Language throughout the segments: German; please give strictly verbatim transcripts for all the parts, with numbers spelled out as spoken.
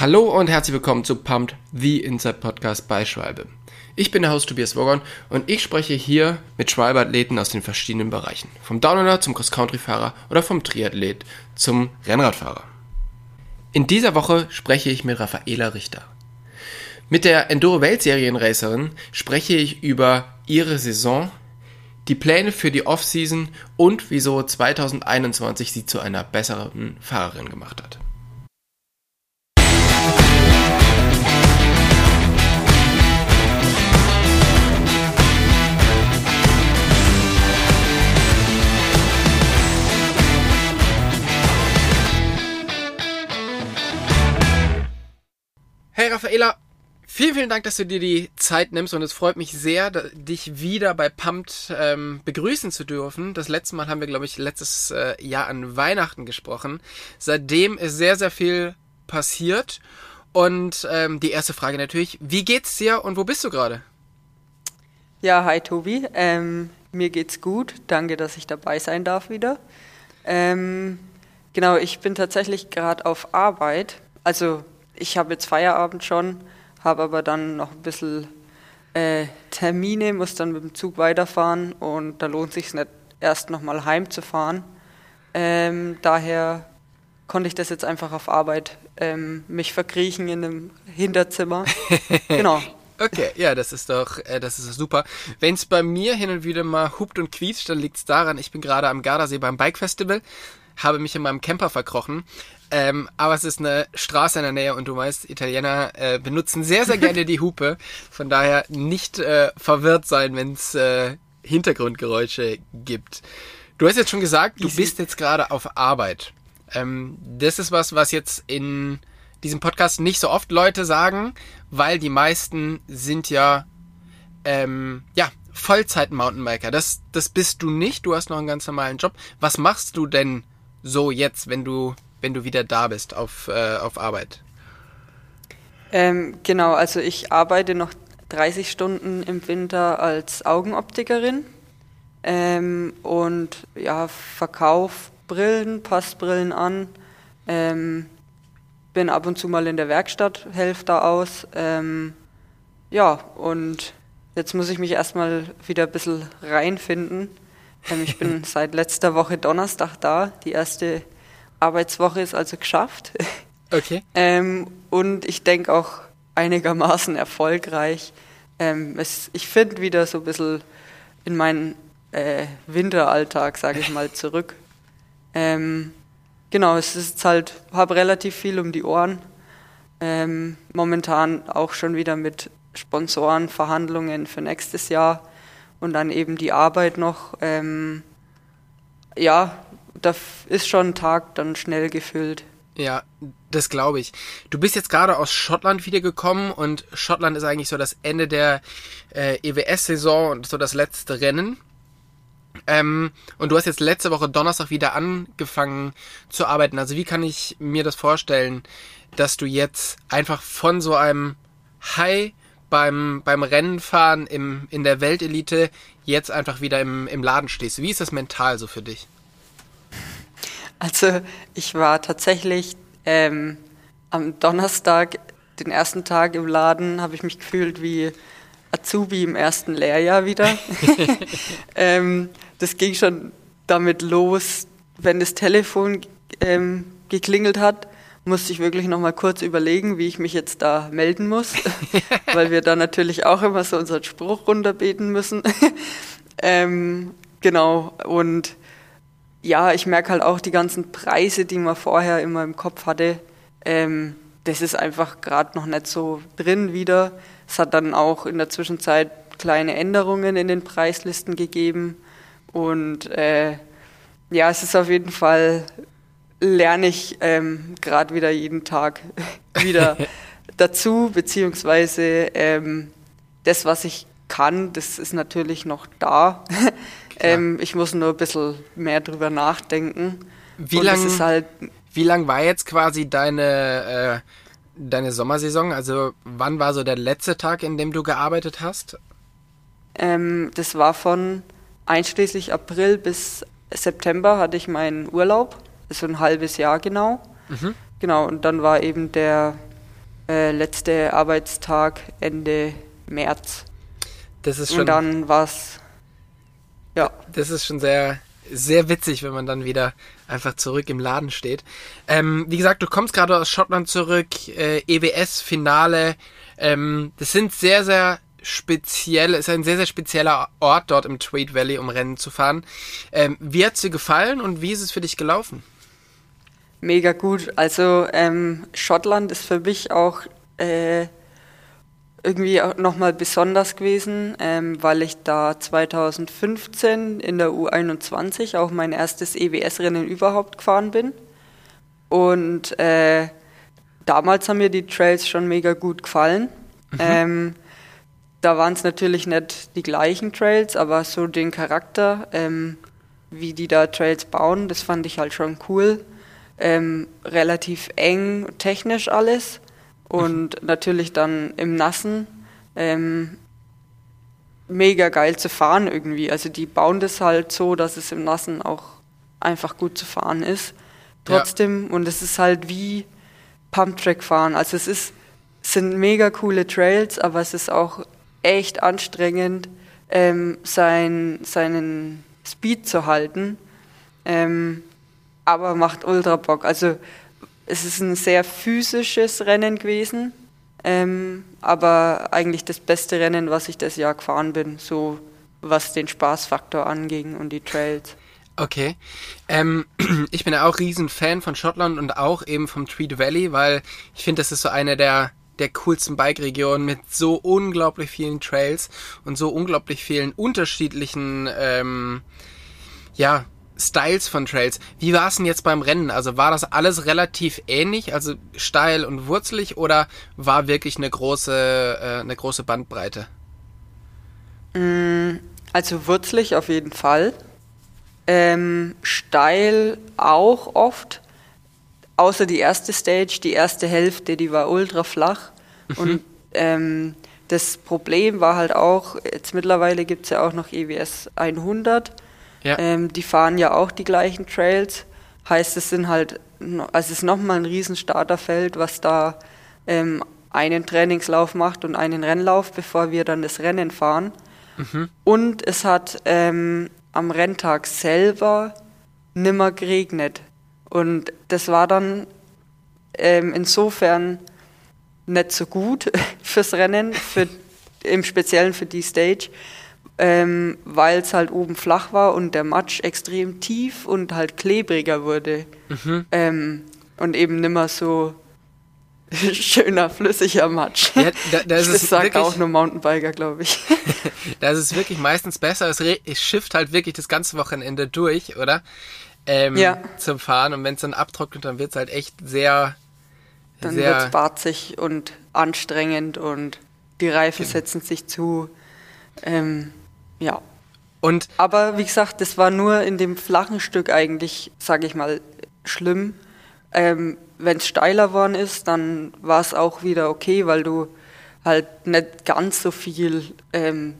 Hallo und herzlich willkommen zu Pumped, the Inside Podcast bei Schwalbe. Ich bin der Host Tobias Woghorn und ich spreche hier mit Schwalbe-Athleten aus den verschiedenen Bereichen. Vom Downhiller zum Cross-Country-Fahrer oder vom Triathlet zum Rennradfahrer. In dieser Woche spreche ich mit Raphaela Richter. Mit der Enduro-Weltserien-Racerin spreche ich über ihre Saison, die Pläne für die Off-Season und wieso zwanzig einundzwanzig sie zu einer besseren Fahrerin gemacht hat. Hey Raphaela, vielen, vielen Dank, dass du dir die Zeit nimmst und es freut mich sehr, dich wieder bei Pumped ähm, begrüßen zu dürfen. Das letzte Mal haben wir, glaube ich, letztes äh, Jahr an Weihnachten gesprochen. Seitdem ist sehr, sehr viel passiert und ähm, die erste Frage natürlich, wie geht's dir und wo bist du gerade? Ja, hi Tobi, ähm, mir geht's gut, danke, dass ich dabei sein darf wieder. Ähm, genau, ich bin tatsächlich gerade auf Arbeit, also ich habe jetzt Feierabend schon, habe aber dann noch ein bisschen äh, Termine, muss dann mit dem Zug weiterfahren und da lohnt es sich nicht, erst nochmal heimzufahren. Ähm, daher konnte ich das jetzt einfach auf Arbeit ähm, mich verkriechen in einem Hinterzimmer. Genau. Okay, ja, das ist doch, äh, das ist doch super. Wenn es bei mir hin und wieder mal hupt und quietscht, dann liegt es daran, ich bin gerade am Gardasee beim Bike Festival, habe mich in meinem Camper verkrochen. Ähm, aber es ist eine Straße in der Nähe und du weißt, Italiener äh, benutzen sehr, sehr gerne die Hupe. Von daher nicht äh, verwirrt sein, wenn es äh, Hintergrundgeräusche gibt. Du hast jetzt schon gesagt, du bist jetzt gerade auf Arbeit. Ähm, das ist was, was jetzt in diesem Podcast nicht so oft Leute sagen, weil die meisten sind ja, ähm, ja, Vollzeit-Mountainbiker. Das, das bist du nicht. Du hast noch einen ganz normalen Job. Was machst du denn so jetzt, wenn du wenn du wieder da bist auf, äh, auf Arbeit? Ähm, genau, also ich arbeite noch dreißig Stunden im Winter als Augenoptikerin ähm, und ja, verkauf Brillen, passe Brillen an, ähm, bin ab und zu mal in der Werkstatt, helfe da aus. Ähm, ja, und jetzt muss ich mich erstmal wieder ein bisschen reinfinden. Ähm, ich bin seit letzter Woche Donnerstag da, die erste Arbeitswoche ist also geschafft. Okay. ähm, und ich denke auch einigermaßen erfolgreich. Ähm, es, ich finde wieder so ein bisschen in meinen äh, Winteralltag, sage ich mal, zurück. Ähm, genau, es ist halt, habe relativ viel um die Ohren. Ähm, momentan auch schon wieder mit Sponsoren, Verhandlungen für nächstes Jahr und dann eben die Arbeit noch. Ähm, ja, da ist schon ein Tag dann schnell gefüllt. Ja, das glaube ich. Du bist jetzt gerade aus Schottland wiedergekommen und Schottland ist eigentlich so das Ende der äh, E W S-Saison und so das letzte Rennen. Ähm, und du hast jetzt letzte Woche Donnerstag wieder angefangen zu arbeiten. Also wie kann ich mir das vorstellen, dass du jetzt einfach von so einem High beim, beim Rennenfahren im, in der Weltelite jetzt einfach wieder im, im Laden stehst? Wie ist das mental so für dich? Also ich war tatsächlich ähm, am Donnerstag, den ersten Tag im Laden, habe ich mich gefühlt wie Azubi im ersten Lehrjahr wieder. ähm, das ging schon damit los, wenn das Telefon ähm, geklingelt hat, musste ich wirklich nochmal kurz überlegen, wie ich mich jetzt da melden muss, weil wir da natürlich auch immer so unseren Spruch runterbeten müssen. ähm, genau, und ja, ich merke halt auch die ganzen Preise, die man vorher immer im Kopf hatte, ähm, das ist einfach gerade noch nicht so drin wieder. Es hat dann auch in der Zwischenzeit kleine Änderungen in den Preislisten gegeben und äh, ja, es ist auf jeden Fall, lerne ich ähm, gerade wieder jeden Tag wieder dazu, beziehungsweise ähm, das, was ich kann, das ist natürlich noch da. Ähm, ich muss nur ein bisschen mehr drüber nachdenken. Wie lang, halt wie lang war jetzt quasi deine, äh, deine Sommersaison? Also wann war so der letzte Tag, in dem du gearbeitet hast? Ähm, das war von einschließlich April bis September hatte ich meinen Urlaub. So ein halbes Jahr genau. Mhm. Genau, und dann war eben der äh, letzter Arbeitstag Ende März. Das ist schon, und dann war's, ja. Das ist schon sehr, sehr witzig, wenn man dann wieder einfach zurück im Laden steht. Ähm, wie gesagt, du kommst gerade aus Schottland zurück, äh, E B S-Finale. Ähm, das sind sehr, sehr speziell, ist ein sehr, sehr spezieller Ort dort im Tweed Valley, um Rennen zu fahren. Ähm, wie hat's dir gefallen und wie ist es für dich gelaufen? Mega gut. Also ähm, Schottland ist für mich auch äh, irgendwie auch nochmal besonders gewesen, ähm, weil ich da zweitausendfünfzehn in der U einundzwanzig auch mein erstes E W S-Rennen überhaupt gefahren bin. Und äh, damals haben mir die Trails schon mega gut gefallen. Mhm. Ähm, da waren es natürlich nicht die gleichen Trails, aber so den Charakter, ähm, wie die da Trails bauen, das fand ich halt schon cool. Ähm, relativ eng technisch alles und mhm. natürlich dann im Nassen ähm, mega geil zu fahren irgendwie. Also die bauen das halt so, dass es im Nassen auch einfach gut zu fahren ist. Trotzdem, ja. Und es ist halt wie Pumptrack fahren. Also es ist, sind mega coole Trails, aber es ist auch echt anstrengend, ähm, sein, seinen Speed zu halten. Ähm, aber macht ultra Bock. Also es ist ein sehr physisches Rennen gewesen, ähm, aber eigentlich das beste Rennen, was ich das Jahr gefahren bin, so was den Spaßfaktor anging und die Trails. Okay. Ähm, ich bin ja auch riesen Fan von Schottland und auch eben vom Tweed Valley, weil ich finde, das ist so eine der, der coolsten Bike-Regionen mit so unglaublich vielen Trails und so unglaublich vielen unterschiedlichen ähm, ja, Styles von Trails. Wie war es denn jetzt beim Rennen? Also war das alles relativ ähnlich, also steil und wurzelig, oder war wirklich eine große, äh, eine große Bandbreite? Also wurzelig auf jeden Fall. Ähm, steil auch oft. Außer die erste Stage, die erste Hälfte, die war ultra flach. Mhm. Und ähm, das Problem war halt auch, jetzt mittlerweile gibt es ja auch noch E W S hundert. Ja. Ähm, die fahren ja auch die gleichen Trails, heißt es sind halt, also es ist nochmal ein riesen Starterfeld, was da ähm, einen Trainingslauf macht und einen Rennlauf, bevor wir dann das Rennen fahren. Mhm. Und es hat ähm, am Renntag selber nimmer geregnet und das war dann ähm, insofern nicht so gut fürs Rennen, für, im Speziellen für die Stage. Ähm, weil es halt oben flach war und der Matsch extrem tief und halt klebriger wurde. Mhm. Ähm, und eben nimmer so schöner, flüssiger Matsch. Ja, da, da ist das sagt wirklich, auch nur Mountainbiker, glaube ich. Da ist es wirklich meistens besser. Es schifft halt wirklich das ganze Wochenende durch, oder? Ähm, ja. Zum Fahren. Und wenn es dann abtrocknet, dann wird es halt echt sehr... Dann sehr wird es barzig und anstrengend und die Reifen ja. setzen sich zu. Ähm... Ja, und aber wie gesagt, das war nur in dem flachen Stück eigentlich, sage ich mal, schlimm. Ähm, wenn es steiler worden ist, dann war es auch wieder okay, weil du halt nicht ganz so viel ähm,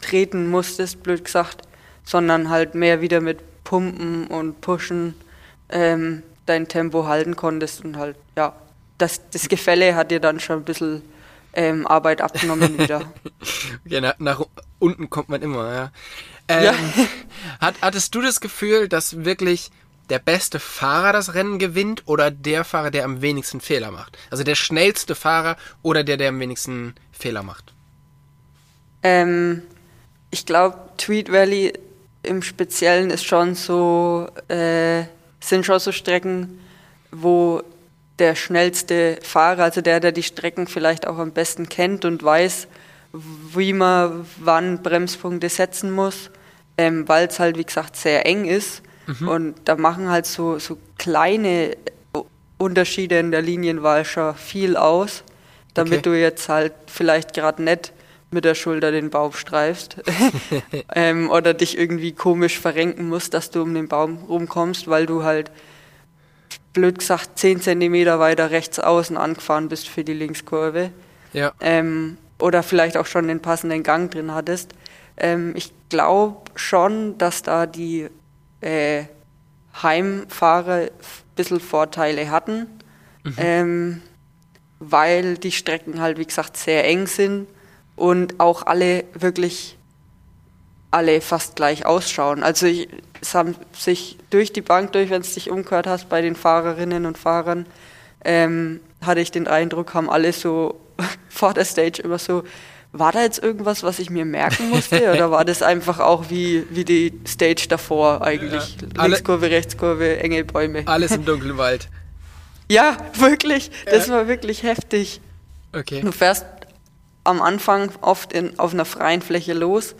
treten musstest, blöd gesagt, sondern halt mehr wieder mit Pumpen und Pushen ähm, dein Tempo halten konntest. Und halt, ja, das, das Gefälle hat dir dann schon ein bisschen... Ähm, Arbeit abgenommen wieder. Okay, nach, nach unten kommt man immer, ja. Ähm, ja. hat, hattest du das Gefühl, dass wirklich der beste Fahrer das Rennen gewinnt oder der Fahrer, der am wenigsten Fehler macht? Also der schnellste Fahrer oder der, der am wenigsten Fehler macht? Ähm, ich glaube, Tweed Valley im Speziellen ist schon so, äh, sind schon so Strecken, wo der schnellste Fahrer, also der, der die Strecken vielleicht auch am besten kennt und weiß, wie man wann Bremspunkte setzen muss, ähm, weil es halt, wie gesagt, sehr eng ist. Mhm. Und da machen halt so, so kleine Unterschiede in der Linienwahl schon viel aus, damit okay. du jetzt halt vielleicht gerade nicht mit der Schulter den Baum streifst ähm, oder dich irgendwie komisch verrenken musst, dass du um den Baum rumkommst, weil du halt blöd gesagt, zehn Zentimeter weiter rechts außen angefahren bist für die Linkskurve. Ja. Ähm, oder vielleicht auch schon den passenden Gang drin hattest. Ähm, ich glaube schon, dass da die äh, Heimfahrer ein bisschen Vorteile hatten. Mhm. Ähm, weil die Strecken halt, wie gesagt, sehr eng sind und auch alle wirklich alle fast gleich ausschauen. Also ich, es haben sich durch die Bank durch, wenn es dich umgehört hast, bei den Fahrerinnen und Fahrern, ähm, hatte ich den Eindruck, haben alle so vor der Stage immer so, war da jetzt irgendwas, was ich mir merken musste? Oder war das einfach auch wie, wie die Stage davor eigentlich? Ja, Linkskurve, Rechtskurve, enge Bäume. Alles im dunklen Wald. Ja, wirklich. Das ja. war wirklich heftig. Okay. Du fährst am Anfang oft in, auf einer freien Fläche los.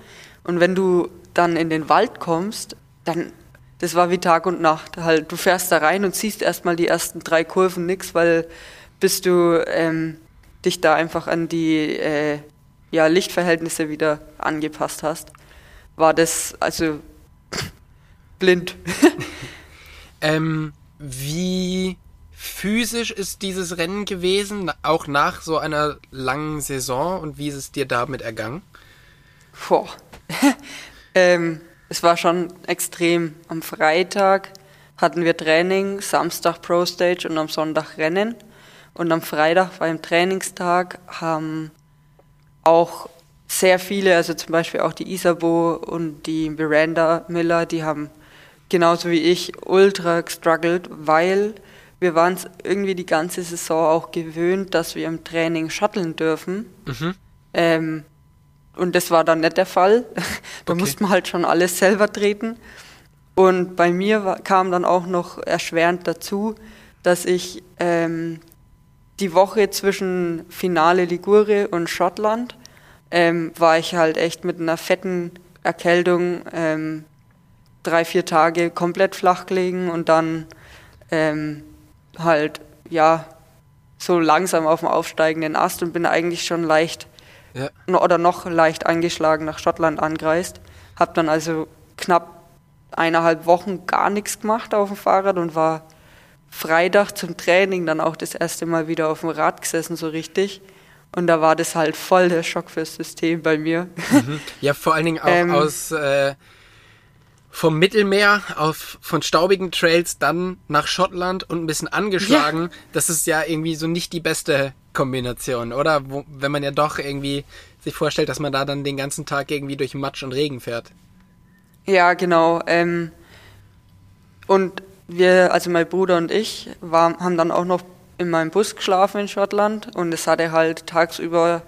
Und wenn du dann in den Wald kommst, dann, das war wie Tag und Nacht. Halt, du fährst da rein und siehst erstmal die ersten drei Kurven nix, weil bis du ähm, dich da einfach an die äh, ja, Lichtverhältnisse wieder angepasst hast, war das also blind. ähm, wie physisch ist dieses Rennen gewesen, auch nach so einer langen Saison, und wie ist es dir damit ergangen? Boah. ähm, es war schon extrem. Am Freitag hatten wir Training, Samstag Pro Stage und am Sonntag Rennen. Und am Freitag beim Trainingstag haben auch sehr viele, also zum Beispiel auch die Isabeau und die Miranda Miller, die haben genauso wie ich ultra gestruggelt, weil wir waren es irgendwie die ganze Saison auch gewöhnt, dass wir im Training shuttlen dürfen. Mhm. Ähm, und das war dann nicht der Fall. Da okay. mussten wir halt schon alles selber treten. Und bei mir war, kam dann auch noch erschwerend dazu, dass ich ähm, die Woche zwischen Finale Ligure und Schottland ähm, war ich halt echt mit einer fetten Erkältung ähm, drei, vier Tage komplett flach gelegen und dann ähm, halt, ja, so langsam auf dem aufsteigenden Ast und bin eigentlich schon leicht ja. oder noch leicht angeschlagen nach Schottland angereist. Hab dann also knapp eineinhalb Wochen gar nichts gemacht auf dem Fahrrad und war Freitag zum Training dann auch das erste Mal wieder auf dem Rad gesessen, so richtig. Und da war das halt voll der Schock fürs System bei mir. Mhm. Ja, vor allen Dingen auch ähm, aus äh, vom Mittelmeer, auf, von staubigen Trails dann nach Schottland und ein bisschen angeschlagen. Ja. Das ist ja irgendwie so nicht die beste Kombination, oder? Wo, wenn man ja doch irgendwie sich vorstellt, dass man da dann den ganzen Tag irgendwie durch Matsch und Regen fährt. Ja, genau. Ähm, und Wir, also mein Bruder und ich, war, haben dann auch noch in meinem Bus geschlafen in Schottland und es hatte halt tagsüber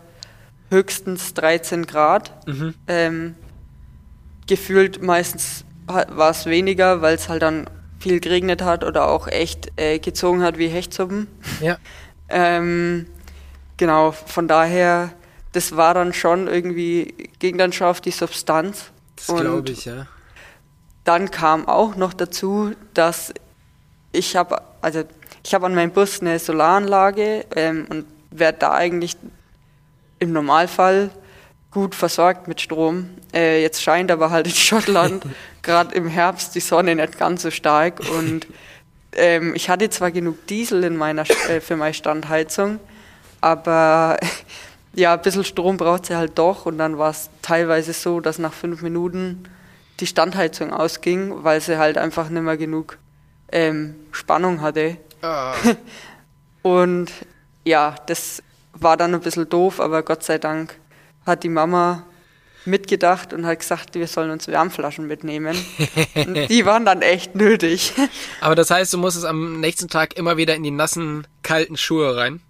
höchstens dreizehn Grad. Mhm. Ähm, gefühlt meistens war es weniger, weil es halt dann viel geregnet hat oder auch echt äh, gezogen hat wie Hechtsuppen. Ja. ähm, genau, von daher, das war dann schon irgendwie, ging dann schon auf die Substanz. Das glaube ich, ja. Dann kam auch noch dazu, dass ich habe also ich habe an meinem Bus eine Solaranlage ähm, und werde da eigentlich im Normalfall gut versorgt mit Strom. Äh, jetzt scheint aber halt in Schottland gerade im Herbst die Sonne nicht ganz so stark und ähm, ich hatte zwar genug Diesel in meiner äh, für meine Standheizung, aber ja, ein bisschen Strom braucht sie halt doch und dann war es teilweise so, dass nach fünf Minuten die Standheizung ausging, weil sie halt einfach nicht mehr genug ähm, Spannung hatte. Ah. Und ja, das war dann ein bisschen doof, aber Gott sei Dank hat die Mama mitgedacht und hat gesagt, wir sollen uns Wärmflaschen mitnehmen. Und die waren dann echt nötig. Aber das heißt, du musstest am nächsten Tag immer wieder in die nassen, kalten Schuhe rein?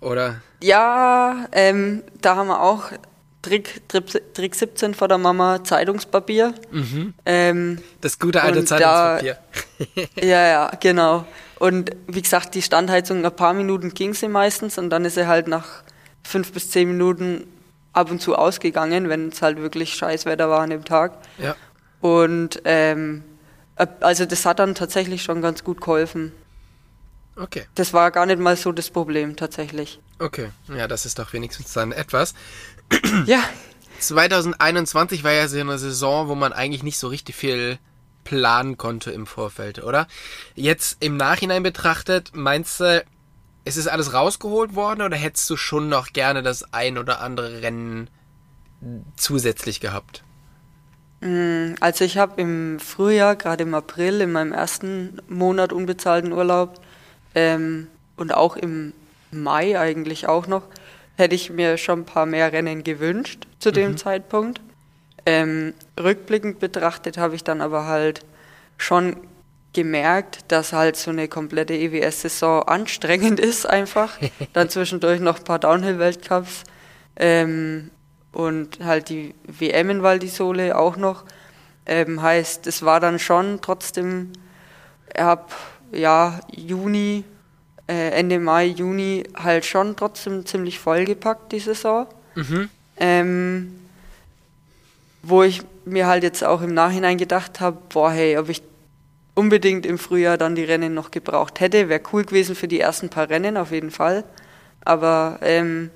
Oder? Ja, ähm, da haben wir auch Trick, Trick, Trick siebzehn von der Mama, Zeitungspapier. Mhm. Ähm, das gute alte Zeitungspapier. Da, ja, ja, genau. Und wie gesagt, die Standheizung, ein paar Minuten ging sie meistens und dann ist sie halt nach fünf bis zehn Minuten ab und zu ausgegangen, wenn es halt wirklich Scheißwetter war an dem Tag. Ja. Und ähm, also das hat dann tatsächlich schon ganz gut geholfen. Okay. Das war gar nicht mal so das Problem tatsächlich. Okay, ja, das ist doch wenigstens dann etwas. Ja. zwanzig einundzwanzig war ja so eine Saison, wo man eigentlich nicht so richtig viel planen konnte im Vorfeld, oder? Jetzt im Nachhinein betrachtet, meinst du, ist es alles rausgeholt worden oder hättest du schon noch gerne das ein oder andere Rennen zusätzlich gehabt? Also ich habe im Frühjahr, gerade im April, in meinem ersten Monat unbezahlten Urlaub ähm, und auch im Mai eigentlich auch noch, hätte ich mir schon ein paar mehr Rennen gewünscht zu dem mhm. Zeitpunkt. Ähm, rückblickend betrachtet habe ich dann aber halt schon gemerkt, dass halt so eine komplette E W S-Saison anstrengend ist einfach. Dann zwischendurch noch ein paar Downhill-Weltcups ähm, und halt die W M in Val di Sole auch noch. Ähm, heißt, es war dann schon trotzdem, ab ja, Juni, äh, Ende Mai, Juni halt schon trotzdem ziemlich vollgepackt die Saison. Mhm. Ähm, wo ich mir halt jetzt auch im Nachhinein gedacht habe, boah, hey, ob ich unbedingt im Frühjahr dann die Rennen noch gebraucht hätte, wäre cool gewesen für die ersten paar Rennen auf jeden Fall. Aber ähm,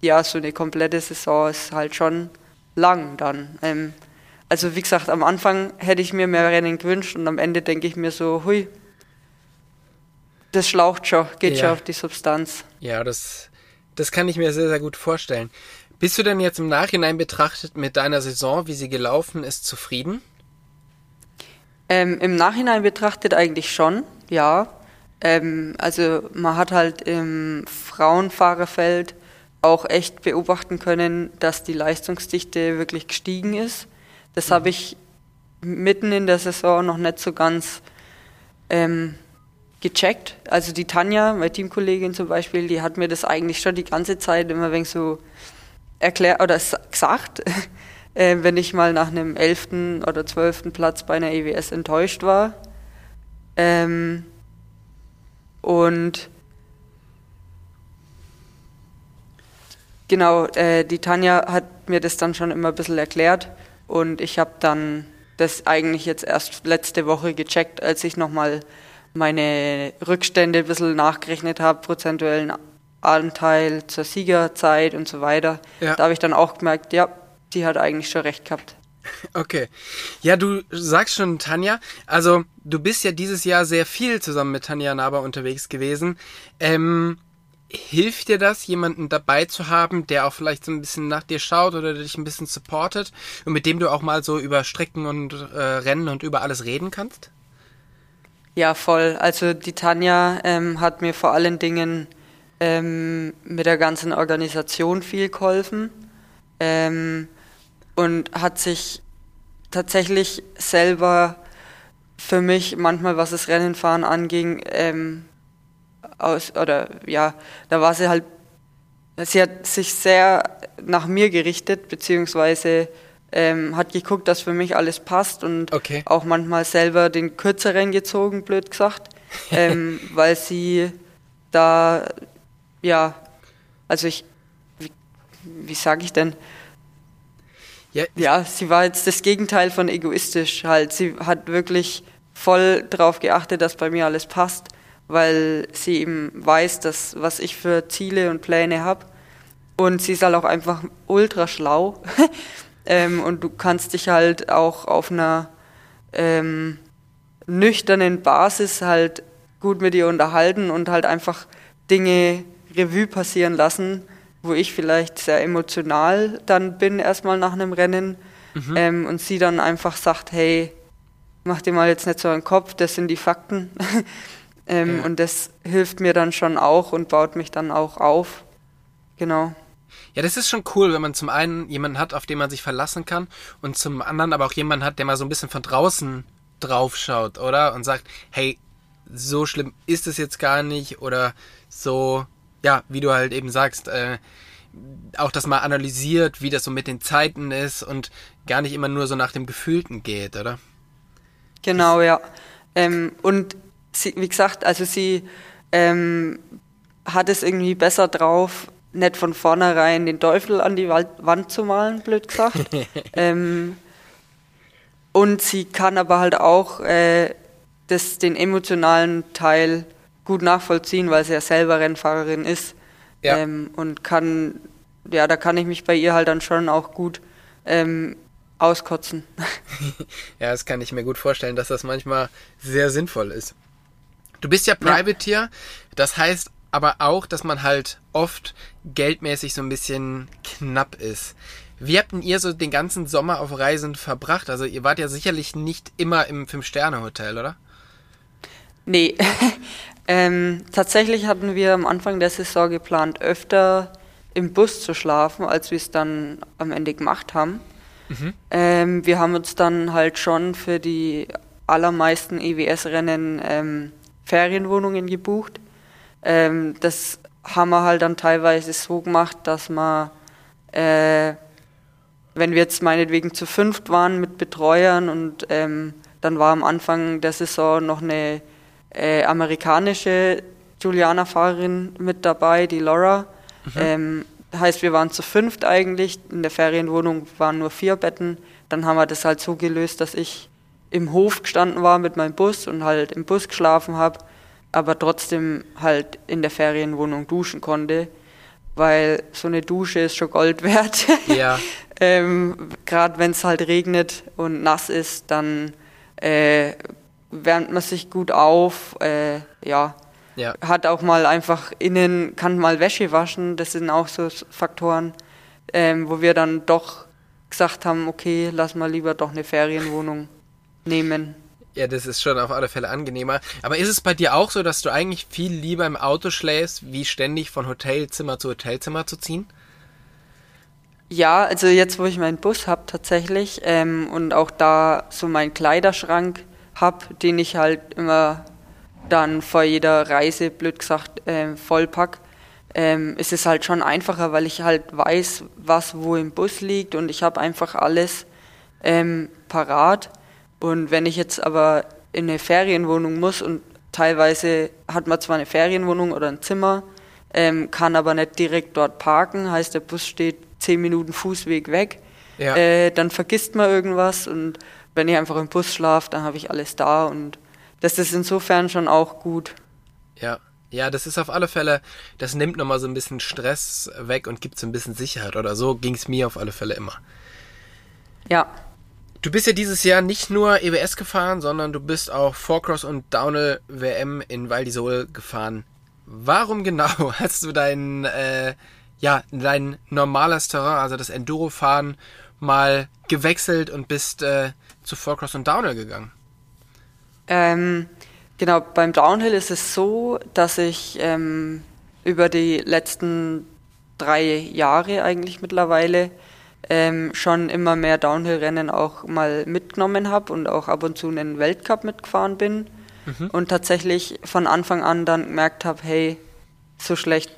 ja, so eine komplette Saison ist halt schon lang dann. Ähm, also wie gesagt, am Anfang hätte ich mir mehr Rennen gewünscht und am Ende denke ich mir so, hui, das schlaucht schon, geht ja. schon auf die Substanz. Ja, das, das kann ich mir sehr, sehr gut vorstellen. Bist du denn jetzt im Nachhinein betrachtet mit deiner Saison, wie sie gelaufen ist, zufrieden? Ähm, im Nachhinein betrachtet eigentlich schon, ja. Ähm, also man hat halt im Frauenfahrerfeld auch echt beobachten können, dass die Leistungsdichte wirklich gestiegen ist. Das mhm. habe ich mitten in der Saison noch nicht so ganz ähm, gecheckt. Also die Tanja, meine Teamkollegin zum Beispiel, die hat mir das eigentlich schon die ganze Zeit immer ein wenig so erklärt oder gesagt, Äh, wenn ich mal nach einem elften oder zwölften Platz bei einer E W S enttäuscht war. Ähm, und genau, äh, die Tanja hat mir das dann schon immer ein bisschen erklärt und ich habe dann das eigentlich jetzt erst letzte Woche gecheckt, als ich nochmal meine Rückstände ein bisschen nachgerechnet habe, prozentuellen Anteil zur Siegerzeit und so weiter. Ja. Da habe ich dann auch gemerkt, ja, die hat eigentlich schon recht gehabt. Okay. Ja, du sagst schon, Tanja, also du bist ja dieses Jahr sehr viel zusammen mit Tanja Naber unterwegs gewesen. Ähm, hilft dir das, jemanden dabei zu haben, der auch vielleicht so ein bisschen nach dir schaut oder dich ein bisschen supportet und mit dem du auch mal so über Strecken und äh, Rennen und über alles reden kannst? Ja, voll. Also die Tanja ähm, hat mir vor allen Dingen ähm, mit der ganzen Organisation viel geholfen. Ähm, und hat sich tatsächlich selber für mich manchmal, was das Rennenfahren anging, ähm, aus, oder ja, da war sie halt, sie hat sich sehr nach mir gerichtet, beziehungsweise ähm, hat geguckt, dass für mich alles passt und okay. auch manchmal selber den Kürzeren gezogen, blöd gesagt, ähm, weil sie da, ja, also ich, wie sage ich denn? Ja, ja, sie war jetzt das Gegenteil von egoistisch halt. Sie hat wirklich voll drauf geachtet, dass bei mir alles passt, weil sie eben weiß, dass, was ich für Ziele und Pläne habe. Und sie ist halt auch einfach ultra schlau. ähm, und du kannst dich halt auch auf einer ähm, nüchternen Basis halt gut mit ihr unterhalten und halt einfach Dinge Revue passieren lassen, wo ich vielleicht sehr emotional dann bin, erstmal nach einem Rennen mhm. ähm, und sie dann einfach sagt, hey, mach dir mal jetzt nicht so einen Kopf, das sind die Fakten. ähm, ja. Und das hilft mir dann schon auch und baut mich dann auch auf. Genau. Ja, das ist schon cool, wenn man zum einen jemanden hat, auf den man sich verlassen kann und zum anderen aber auch jemanden hat, der mal so ein bisschen von draußen drauf schaut, oder? Und sagt, hey, so schlimm ist es jetzt gar nicht oder so. Ja, wie du halt eben sagst, äh, auch das mal analysiert, wie das so mit den Zeiten ist und gar nicht immer nur so nach dem Gefühlten geht, oder? Genau, ja. Ähm, und sie, wie gesagt, also sie ähm, hat es irgendwie besser drauf, nicht von vornherein den Teufel an die Wand zu malen, blöd gesagt. ähm, und sie kann aber halt auch äh, das, den emotionalen Teil gut nachvollziehen, weil sie ja selber Rennfahrerin ist ja. ähm, und kann, ja, da kann ich mich bei ihr halt dann schon auch gut ähm, auskotzen. Ja, das kann ich mir gut vorstellen, dass das manchmal sehr sinnvoll ist. Du bist ja Privateer, ja. Das heißt aber auch, dass man halt oft geldmäßig so ein bisschen knapp ist. Wie habt denn ihr so den ganzen Sommer auf Reisen verbracht? Also ihr wart ja sicherlich nicht immer im Fünf-Sterne-Hotel, oder? Nee, ähm, tatsächlich hatten wir am Anfang der Saison geplant, öfter im Bus zu schlafen, als wir es dann am Ende gemacht haben. Mhm. Ähm, wir haben uns dann halt schon für die allermeisten E W S-Rennen ähm, Ferienwohnungen gebucht. Ähm, das haben wir halt dann teilweise so gemacht, dass man, äh, wenn wir jetzt meinetwegen zu fünft waren mit Betreuern und ähm, dann war am Anfang der Saison noch eine äh, amerikanische Juliana-Fahrerin mit dabei, die Laura. Mhm. Ähm, heißt, wir waren zu fünft eigentlich, in der Ferienwohnung waren nur vier Betten. Dann haben wir das halt so gelöst, dass ich im Hof gestanden war mit meinem Bus und halt im Bus geschlafen habe, aber trotzdem halt in der Ferienwohnung duschen konnte, weil so eine Dusche ist schon Gold wert. Ja. ähm, Gerade wenn es halt regnet und nass ist, dann äh, wärmt man sich gut auf. Äh, ja. ja, hat auch mal einfach innen, kann mal Wäsche waschen. Das sind auch so Faktoren, ähm, wo wir dann doch gesagt haben, okay, lass mal lieber doch eine Ferienwohnung nehmen. Ja, das ist schon auf alle Fälle angenehmer. Aber ist es bei dir auch so, dass du eigentlich viel lieber im Auto schläfst, wie ständig von Hotelzimmer zu Hotelzimmer zu ziehen? Ja, also jetzt, wo ich meinen Bus habe tatsächlich ähm, und auch da so meinen Kleiderschrank habe, den ich halt immer dann vor jeder Reise, blöd gesagt, äh, vollpack, ähm, ist es halt schon einfacher, weil ich halt weiß, was wo im Bus liegt und ich habe einfach alles ähm, parat. Und wenn ich jetzt aber in eine Ferienwohnung muss und teilweise hat man zwar eine Ferienwohnung oder ein Zimmer, ähm, kann aber nicht direkt dort parken, heißt der Bus steht zehn Minuten Fußweg weg, ja. äh, dann vergisst man irgendwas und wenn ich einfach im Bus schlafe, dann habe ich alles da und das ist insofern schon auch gut. Ja, ja, das ist auf alle Fälle, das nimmt nochmal so ein bisschen Stress weg und gibt so ein bisschen Sicherheit oder so ging es mir auf alle Fälle immer. Ja. Du bist ja dieses Jahr nicht nur E W S gefahren, sondern du bist auch four Cross und Downhill W M in Val di Sole gefahren. Warum genau hast du dein, äh, ja, dein normales Terrain, also das Enduro-Fahren, mal gewechselt und bist äh, zu four Cross und Downhill gegangen? Ähm, genau, beim Downhill ist es so, dass ich ähm, über die letzten drei Jahre eigentlich mittlerweile Ähm, schon immer mehr Downhill-Rennen auch mal mitgenommen habe und auch ab und zu einen Weltcup mitgefahren bin mhm. und tatsächlich von Anfang an dann gemerkt habe, hey, so schlecht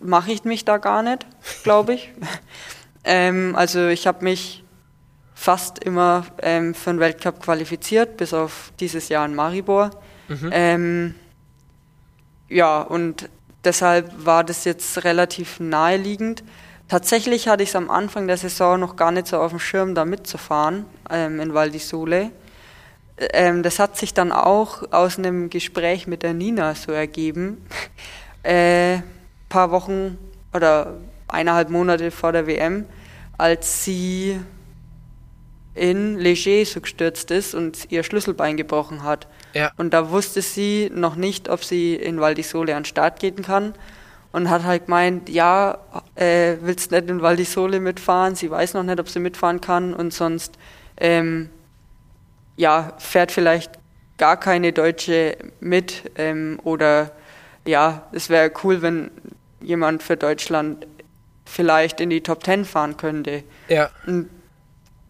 mache ich mich da gar nicht, glaube ich. ähm, also ich habe mich fast immer ähm, für einen Weltcup qualifiziert, bis auf dieses Jahr in Maribor. Mhm. Ähm, ja, und deshalb war das jetzt relativ naheliegend. Tatsächlich hatte ich es am Anfang der Saison noch gar nicht so auf dem Schirm, da mitzufahren ähm, in Val di Sole. Ähm, das hat sich dann auch aus einem Gespräch mit der Nina so ergeben. Ein äh, paar Wochen oder eineinhalb Monate vor der W M, als sie in Leger so gestürzt ist und ihr Schlüsselbein gebrochen hat. Ja. Und da wusste sie noch nicht, ob sie in Val di Sole an den Start gehen kann. Und hat halt gemeint, ja, äh, willst nicht in Val di Sole mitfahren, sie weiß noch nicht, ob sie mitfahren kann und sonst ähm, ja, fährt vielleicht gar keine Deutsche mit ähm, oder ja, es wäre cool, wenn jemand für Deutschland vielleicht in die Top Ten fahren könnte. Ja. Und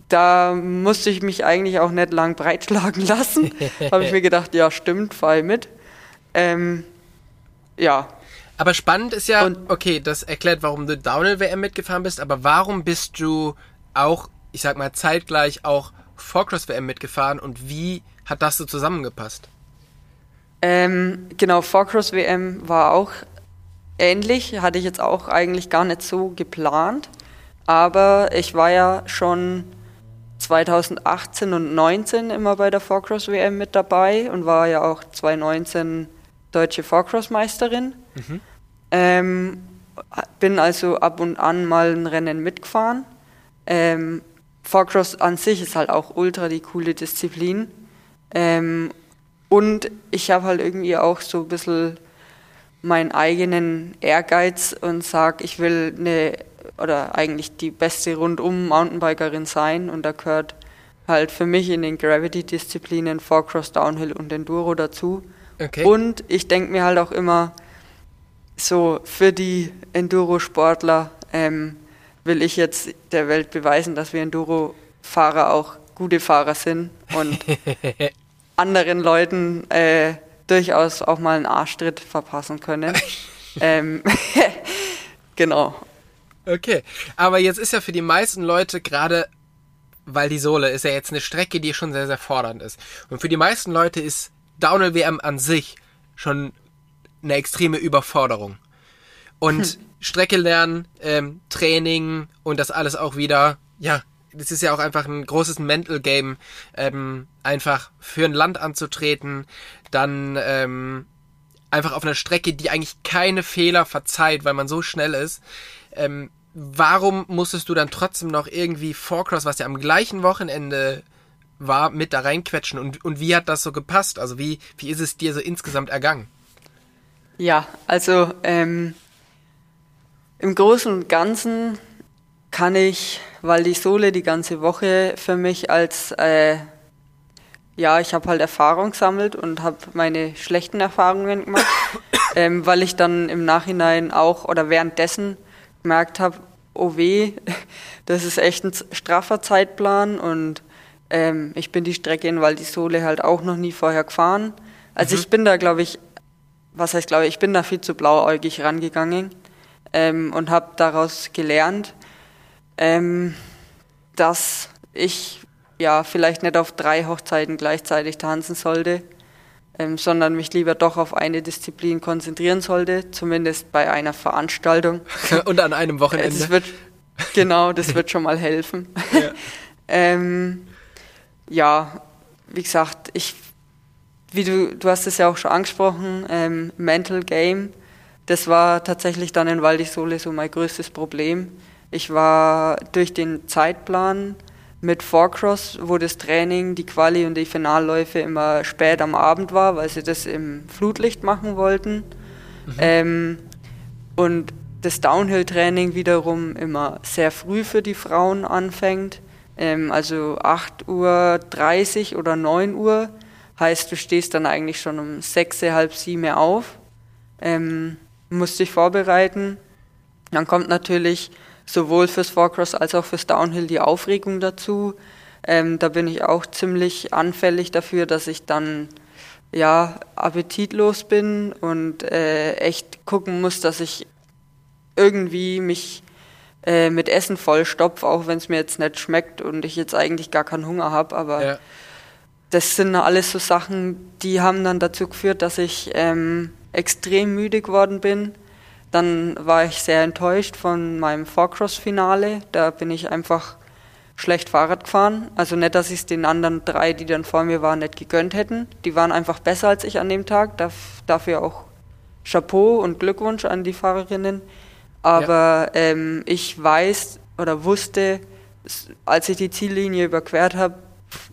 da musste ich mich eigentlich auch nicht lang breitschlagen lassen, habe ich mir gedacht, ja stimmt, fahr ich mit. Ähm, ja, Aber spannend ist ja, und okay, das erklärt, warum du Downhill-W M mitgefahren bist, aber warum bist du auch, ich sag mal, zeitgleich auch four Cross W M mitgefahren und wie hat das so zusammengepasst? Ähm, genau, four Cross W M war auch ähnlich, hatte ich jetzt auch eigentlich gar nicht so geplant, aber ich war ja schon zwanzig achtzehn und neunzehn immer bei der four Cross W M mit dabei und war ja auch zwanzig neunzehn deutsche four Cross Meisterin. Mhm. Ähm, bin also ab und an mal ein Rennen mitgefahren. Ähm, four Cross an sich ist halt auch ultra die coole Disziplin. Ähm, und ich habe halt irgendwie auch so ein bisschen meinen eigenen Ehrgeiz und sage, ich will eine oder eigentlich die beste rundum Mountainbikerin sein. Und da gehört halt für mich in den Gravity-Disziplinen four Cross, Downhill und Enduro dazu. Okay. Und ich denke mir halt auch immer, so für die Enduro-Sportler ähm, will ich jetzt der Welt beweisen, dass wir Enduro-Fahrer auch gute Fahrer sind und anderen Leuten äh, durchaus auch mal einen Arschtritt verpassen können. ähm, genau. Okay, aber jetzt ist ja für die meisten Leute gerade Val di Sole ist ja jetzt eine Strecke, die schon sehr, sehr fordernd ist. Und für die meisten Leute ist Downhill-W M an sich schon eine extreme Überforderung. Und hm. Strecke lernen, ähm, Training und das alles auch wieder, ja, das ist ja auch einfach ein großes Mental Game, ähm, einfach für ein Land anzutreten, dann ähm, einfach auf einer Strecke, die eigentlich keine Fehler verzeiht, weil man so schnell ist. Ähm, warum musstest du dann trotzdem noch irgendwie vier Cross, was ja am gleichen Wochenende war, mit da reinquetschen? Und, und wie hat das so gepasst? Also wie, wie ist es dir so insgesamt ergangen? Ja, also ähm, im Großen und Ganzen kann ich Val di Sole die ganze Woche für mich als, äh, ja, ich habe halt Erfahrung gesammelt und habe meine schlechten Erfahrungen gemacht, ähm, weil ich dann im Nachhinein auch oder währenddessen gemerkt habe, oh weh, das ist echt ein straffer Zeitplan und ähm, ich bin die Strecke in Val di Sole halt auch noch nie vorher gefahren. Also mhm. ich bin da, glaube ich, was heißt glaube ich, ich bin da viel zu blauäugig rangegangen ähm, und habe daraus gelernt, ähm, dass ich ja vielleicht nicht auf drei Hochzeiten gleichzeitig tanzen sollte, ähm, sondern mich lieber doch auf eine Disziplin konzentrieren sollte, zumindest bei einer Veranstaltung. Und an einem Wochenende. Das wird, genau, das wird schon mal helfen. Ja, ähm, ja wie gesagt, ich, wie du, du hast es ja auch schon angesprochen, ähm, Mental Game, das war tatsächlich dann in Val di Sole so mein größtes Problem. Ich war durch den Zeitplan mit vier Cross, wo das Training, die Quali und die Finalläufe immer spät am Abend war, weil sie das im Flutlicht machen wollten. Mhm. Ähm, und das Downhill-Training wiederum immer sehr früh für die Frauen anfängt. Ähm, also acht Uhr dreißig oder neun Uhr. Heißt, du stehst dann eigentlich schon um sechs, halb sieben auf. Ähm, musst dich vorbereiten. Dann kommt natürlich sowohl fürs Four-Cross als auch fürs Downhill die Aufregung dazu. Ähm, da bin ich auch ziemlich anfällig dafür, dass ich dann ja appetitlos bin und äh, echt gucken muss, dass ich irgendwie mich äh, mit Essen vollstopfe, auch wenn es mir jetzt nicht schmeckt und ich jetzt eigentlich gar keinen Hunger habe. Aber ja, das sind alles so Sachen, die haben dann dazu geführt, dass ich ähm, extrem müde geworden bin. Dann war ich sehr enttäuscht von meinem Four-Cross-Finale. Da bin ich einfach schlecht Fahrrad gefahren. Also nicht, dass ich es den anderen drei, die dann vor mir waren, nicht gegönnt hätten. Die waren einfach besser als ich an dem Tag. Dafür auch Chapeau und Glückwunsch an die Fahrerinnen. Aber ja, ähm, ich weiß oder wusste, als ich die Ziellinie überquert habe,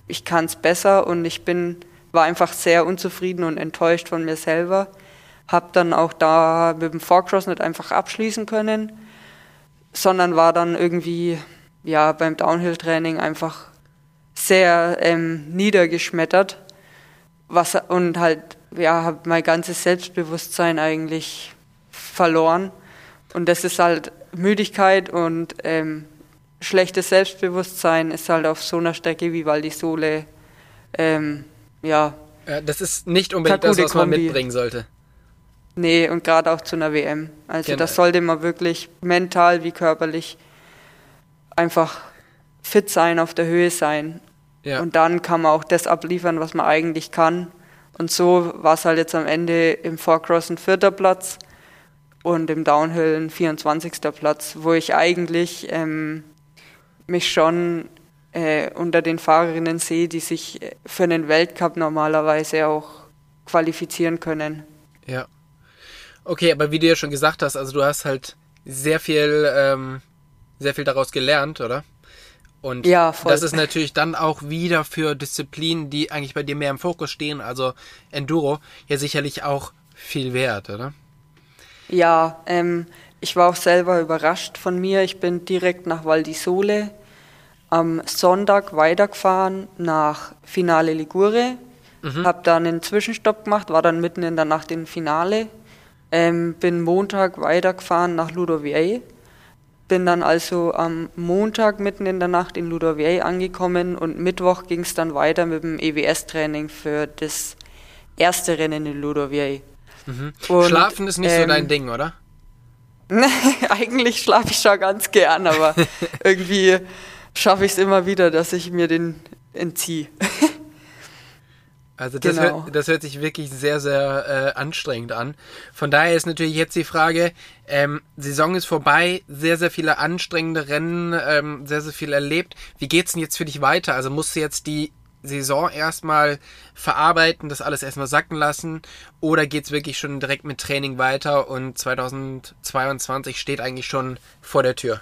ich kann es besser und ich bin, war einfach sehr unzufrieden und enttäuscht von mir selber. Habe dann auch da mit dem Four-Cross nicht einfach abschließen können, sondern war dann irgendwie ja beim Downhill-Training einfach sehr ähm, niedergeschmettert was, und halt ja habe mein ganzes Selbstbewusstsein eigentlich verloren. Und das ist halt Müdigkeit und ähm, schlechtes Selbstbewusstsein ist halt auf so einer Strecke wie Val di Sole ähm, ja. ja. Das ist nicht unbedingt das, was man Kombi. mitbringen sollte. Nee, und gerade auch zu einer W M. Also genau, das sollte man wirklich mental wie körperlich einfach fit sein, auf der Höhe sein. Ja. Und dann kann man auch das abliefern, was man eigentlich kann. Und so war es halt jetzt am Ende im Four-Cross ein vierter Platz und im Downhill ein vierundzwanzigster Platz, wo ich eigentlich ähm, mich schon äh, unter den Fahrerinnen sehe, die sich für einen Weltcup normalerweise auch qualifizieren können. Ja. Okay, aber wie du ja schon gesagt hast, also du hast halt sehr viel, ähm, sehr viel daraus gelernt, oder? Und ja, voll. Das ist natürlich dann auch wieder für Disziplinen, die eigentlich bei dir mehr im Fokus stehen, also Enduro, ja sicherlich auch viel wert, oder? Ja, ähm, ich war auch selber überrascht von mir. Ich bin direkt nach Val di Sole am Sonntag weitergefahren nach Finale Ligure. Mhm. Habe dann einen Zwischenstopp gemacht, war dann mitten in der Nacht im Finale. Ähm, bin Montag weitergefahren nach Ludovier. Bin dann also am Montag mitten in der Nacht in Ludovier angekommen und Mittwoch ging es dann weiter mit dem E W S-Training für das erste Rennen in Ludovier. Mhm. Schlafen ist nicht ähm, so dein Ding, oder? Eigentlich schlafe ich schon ganz gern, aber irgendwie schaffe ich es immer wieder, dass ich mir den entziehe. Also das, genau. hört, das hört sich wirklich sehr, sehr äh, anstrengend an. Von daher ist natürlich jetzt die Frage, ähm, Saison ist vorbei, sehr, sehr viele anstrengende Rennen, ähm, sehr, sehr viel erlebt. Wie geht's denn jetzt für dich weiter? Also musst du jetzt die Saison erstmal verarbeiten, das alles erstmal sacken lassen oder geht's wirklich schon direkt mit Training weiter und zweitausendzweiundzwanzig steht eigentlich schon vor der Tür?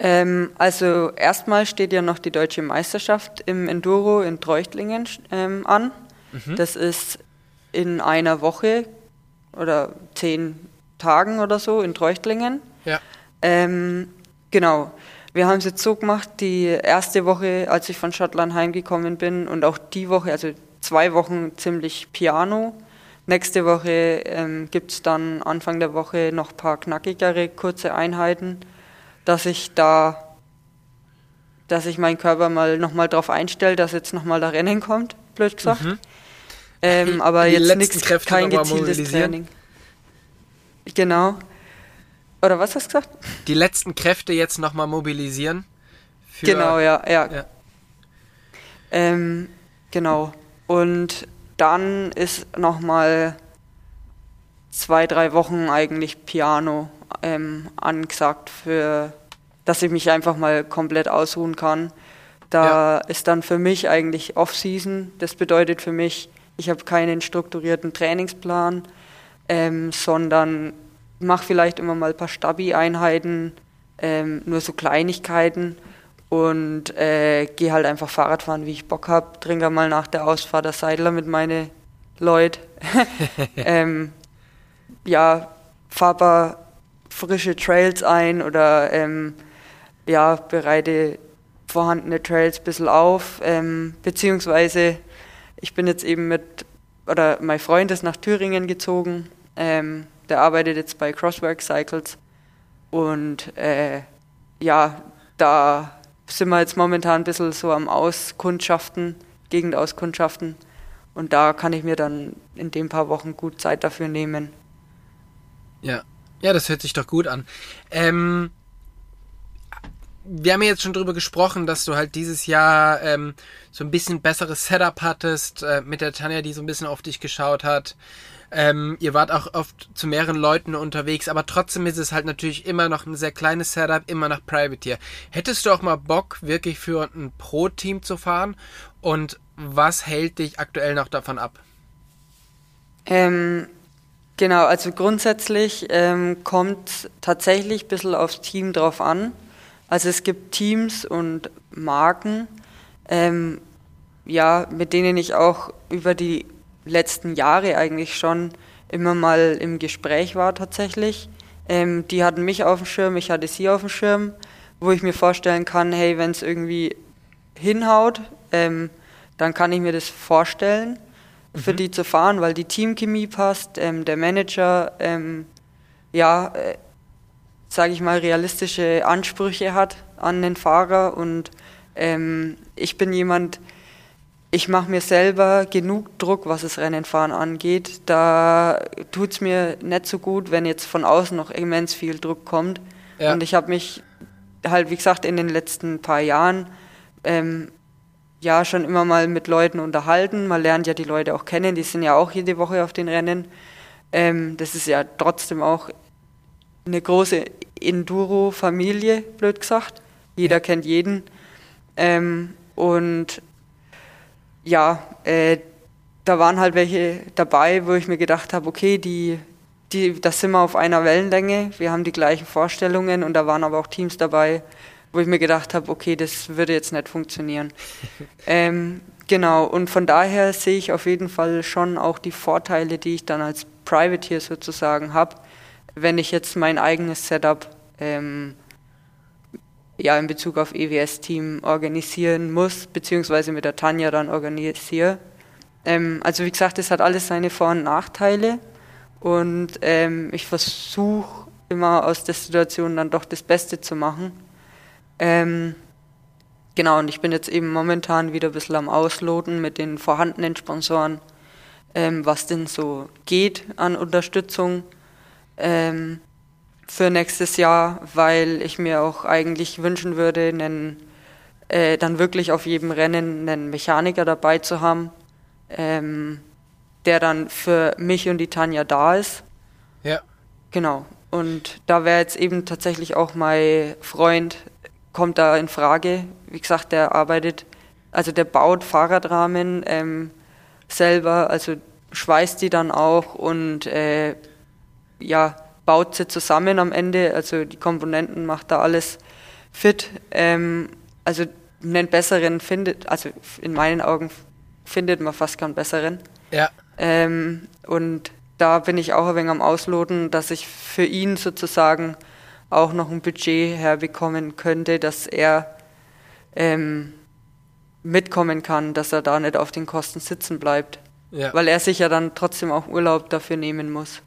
Ähm, also erstmal steht ja noch die Deutsche Meisterschaft im Enduro in Treuchtlingen ähm, an. Mhm. Das ist in einer Woche oder zehn Tagen oder so in Treuchtlingen. Ja. Ähm, genau. Wir haben es jetzt so gemacht, die erste Woche, als ich von Schottland heimgekommen bin und auch die Woche, also zwei Wochen ziemlich piano. Nächste Woche ähm, gibt es dann Anfang der Woche noch ein paar knackigere, kurze Einheiten, dass ich da, dass ich meinen Körper mal nochmal drauf einstelle, dass jetzt nochmal da Rennen kommt, blöd gesagt. Mhm. Ähm, aber die jetzt nichts, kein gezieltes Training. Genau. Oder was hast du gesagt? Die letzten Kräfte jetzt nochmal mobilisieren. Für genau, ja. ja. ja. Ähm, genau. Und dann ist nochmal zwei, drei Wochen eigentlich Piano ähm, angesagt, für, dass ich mich einfach mal komplett ausruhen kann. Da ja. ist dann für mich eigentlich Off-Season. Das bedeutet für mich, ich habe keinen strukturierten Trainingsplan, ähm, sondern mache vielleicht immer mal ein paar Stabi-Einheiten, ähm, nur so Kleinigkeiten und äh, gehe halt einfach Fahrrad fahren, wie ich Bock habe. Trinke mal nach der Ausfahrt der Seidler mit meinen Leuten. ähm, ja, fahre ein paar frische Trails ein oder ähm, ja, bereite vorhandene Trails ein bisschen auf. Ähm, beziehungsweise, ich bin jetzt eben mit, oder mein Freund ist nach Thüringen gezogen. Ähm, Der arbeitet jetzt bei Crosswork Cycles und äh, ja, da sind wir jetzt momentan ein bisschen so am Auskundschaften, Gegendauskundschaften und da kann ich mir dann in den paar Wochen gut Zeit dafür nehmen. Ja, ja, das hört sich doch gut an. Ähm, wir haben ja jetzt schon drüber gesprochen, dass du halt dieses Jahr ähm, so ein bisschen besseres Setup hattest äh, mit der Tanja, die so ein bisschen auf dich geschaut hat. Ähm, ihr wart auch oft zu mehreren Leuten unterwegs, aber trotzdem ist es halt natürlich immer noch ein sehr kleines Setup, immer nach Privateer. Hättest du auch mal Bock, wirklich für ein Pro-Team zu fahren? Und was hält dich aktuell noch davon ab? Ähm, genau, also grundsätzlich ähm, kommt tatsächlich ein bisschen aufs Team drauf an. Also es gibt Teams und Marken, ähm, ja, mit denen ich auch über die letzten Jahre eigentlich schon immer mal im Gespräch war tatsächlich. Ähm, die hatten mich auf dem Schirm, ich hatte sie auf dem Schirm, wo ich mir vorstellen kann, hey, wenn es irgendwie hinhaut, ähm, dann kann ich mir das vorstellen, mhm. für die zu fahren, weil die Teamchemie passt, ähm, der Manager, ähm, ja, äh, sage ich mal, realistische Ansprüche hat an den Fahrer und ähm, ich bin jemand, ich mache mir selber genug Druck, was das Rennenfahren angeht. Da tut es mir nicht so gut, wenn jetzt von außen noch immens viel Druck kommt. Ja. Und ich habe mich halt, wie gesagt, in den letzten paar Jahren ähm, ja schon immer mal mit Leuten unterhalten. Man lernt ja die Leute auch kennen, die sind ja auch jede Woche auf den Rennen. Ähm, das ist ja trotzdem auch eine große Enduro-Familie, blöd gesagt. Jeder ja. kennt jeden. Ähm, und Ja, äh, da waren halt welche dabei, wo ich mir gedacht habe, okay, die, die, da sind wir auf einer Wellenlänge, wir haben die gleichen Vorstellungen und da waren aber auch Teams dabei, wo ich mir gedacht habe, okay, das würde jetzt nicht funktionieren. ähm, genau, und von daher sehe ich auf jeden Fall schon auch die Vorteile, die ich dann als Privateer sozusagen habe, wenn ich jetzt mein eigenes Setup ähm, ja, in Bezug auf E W S-Team organisieren muss, beziehungsweise mit der Tanja dann organisiere. Ähm, also wie gesagt, es hat alles seine Vor- und Nachteile und ähm, ich versuche immer aus der Situation dann doch das Beste zu machen. Ähm, genau, und ich bin jetzt eben momentan wieder ein bisschen am Ausloten mit den vorhandenen Sponsoren, ähm, was denn so geht an Unterstützung ähm, für nächstes Jahr, weil ich mir auch eigentlich wünschen würde, einen, äh, dann wirklich auf jedem Rennen einen Mechaniker dabei zu haben, ähm, der dann für mich und die Tanja da ist. Ja. Genau. Und da wäre jetzt eben tatsächlich auch mein Freund, kommt da in Frage. Wie gesagt, der arbeitet, also der baut Fahrradrahmen ähm, selber, also schweißt die dann auch und äh, ja, baut sie zusammen am Ende. Also die Komponenten, macht da alles fit. Ähm, also einen besseren findet, also in meinen Augen findet man fast keinen besseren. Ja. Ähm, und da bin ich auch ein wenig am Ausloten, dass ich für ihn sozusagen auch noch ein Budget herbekommen könnte, dass er ähm, mitkommen kann, dass er da nicht auf den Kosten sitzen bleibt. Ja. Weil er sich ja dann trotzdem auch Urlaub dafür nehmen muss.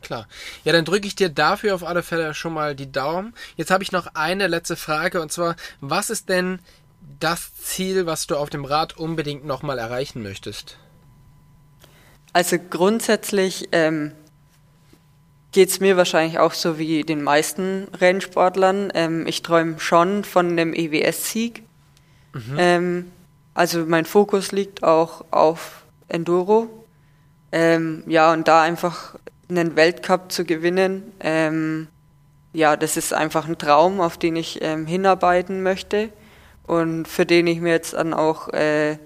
Klar. Ja, dann drücke ich dir dafür auf alle Fälle schon mal die Daumen. Jetzt habe ich noch eine letzte Frage und zwar, was ist denn das Ziel, was du auf dem Rad unbedingt nochmal erreichen möchtest? Also grundsätzlich ähm, geht es mir wahrscheinlich auch so wie den meisten Rennsportlern. Ähm, ich träume schon von einem E W S-Sieg. Mhm. Ähm, also mein Fokus liegt auch auf Enduro. Ähm, ja, und da einfach einen Weltcup zu gewinnen, ähm, ja, das ist einfach ein Traum, auf den ich ähm, hinarbeiten möchte und für den ich mir jetzt dann auch äh,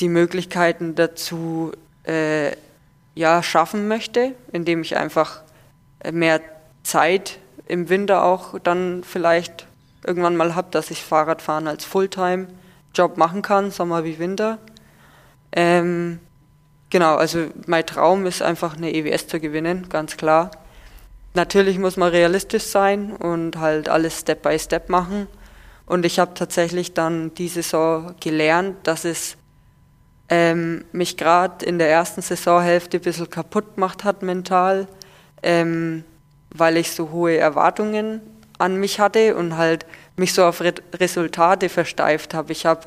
die Möglichkeiten dazu Äh, ja, schaffen möchte, indem ich einfach mehr Zeit im Winter auch dann vielleicht irgendwann mal habe, dass ich Fahrradfahren als Fulltime-Job machen kann, Sommer wie Winter. Ähm, genau, also mein Traum ist einfach eine E W S zu gewinnen, ganz klar. Natürlich muss man realistisch sein und halt alles Step by Step machen. Und ich habe tatsächlich dann diese Saison gelernt, dass es Ähm, mich gerade in der ersten Saisonhälfte ein bisschen kaputt gemacht hat mental, ähm, weil ich so hohe Erwartungen an mich hatte und halt mich so auf Re- Resultate versteift habe. Ich habe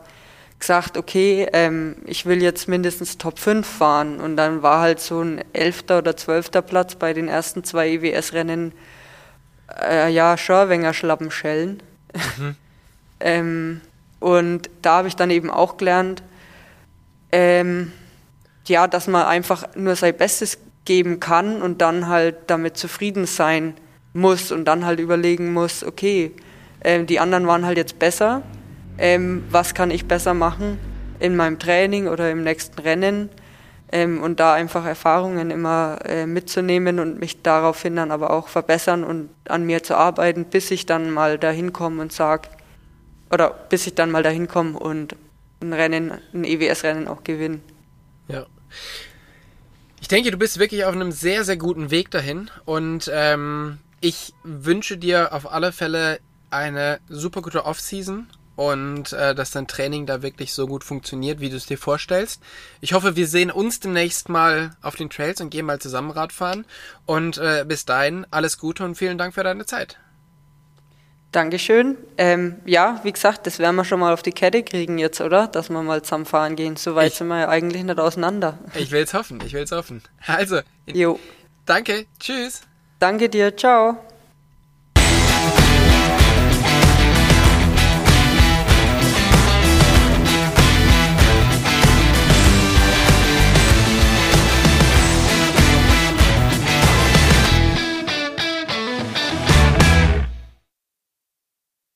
gesagt, okay, ähm, ich will jetzt mindestens Top fünf fahren und dann war halt so ein elfter oder zwölfter Platz bei den ersten zwei E W S-Rennen äh, ja, Schörwenger Schlappenschellen. Mhm. ähm, und da habe ich dann eben auch gelernt, Ähm, ja, dass man einfach nur sein Bestes geben kann und dann halt damit zufrieden sein muss und dann halt überlegen muss, okay, ähm, die anderen waren halt jetzt besser, ähm, was kann ich besser machen in meinem Training oder im nächsten Rennen ähm, und da einfach Erfahrungen immer äh, mitzunehmen und mich daraufhin dann aber auch verbessern und an mir zu arbeiten, bis ich dann mal dahin komme und sag, oder bis ich dann mal dahin komme und ein Rennen, ein E W S-Rennen auch gewinnen. Ja. Ich denke, du bist wirklich auf einem sehr, sehr guten Weg dahin und ähm, ich wünsche dir auf alle Fälle eine super gute Off-Season und äh, dass dein Training da wirklich so gut funktioniert, wie du es dir vorstellst. Ich hoffe, wir sehen uns demnächst mal auf den Trails und gehen mal zusammen Radfahren und äh, bis dahin alles Gute und vielen Dank für deine Zeit. Dankeschön. Ähm, ja, wie gesagt, das werden wir schon mal auf die Kette kriegen jetzt, oder? Dass wir mal zusammen fahren gehen. So weit ich, sind wir ja eigentlich nicht auseinander. Ich will's hoffen, ich will's hoffen. Also, jo. Danke, tschüss. Danke dir, ciao.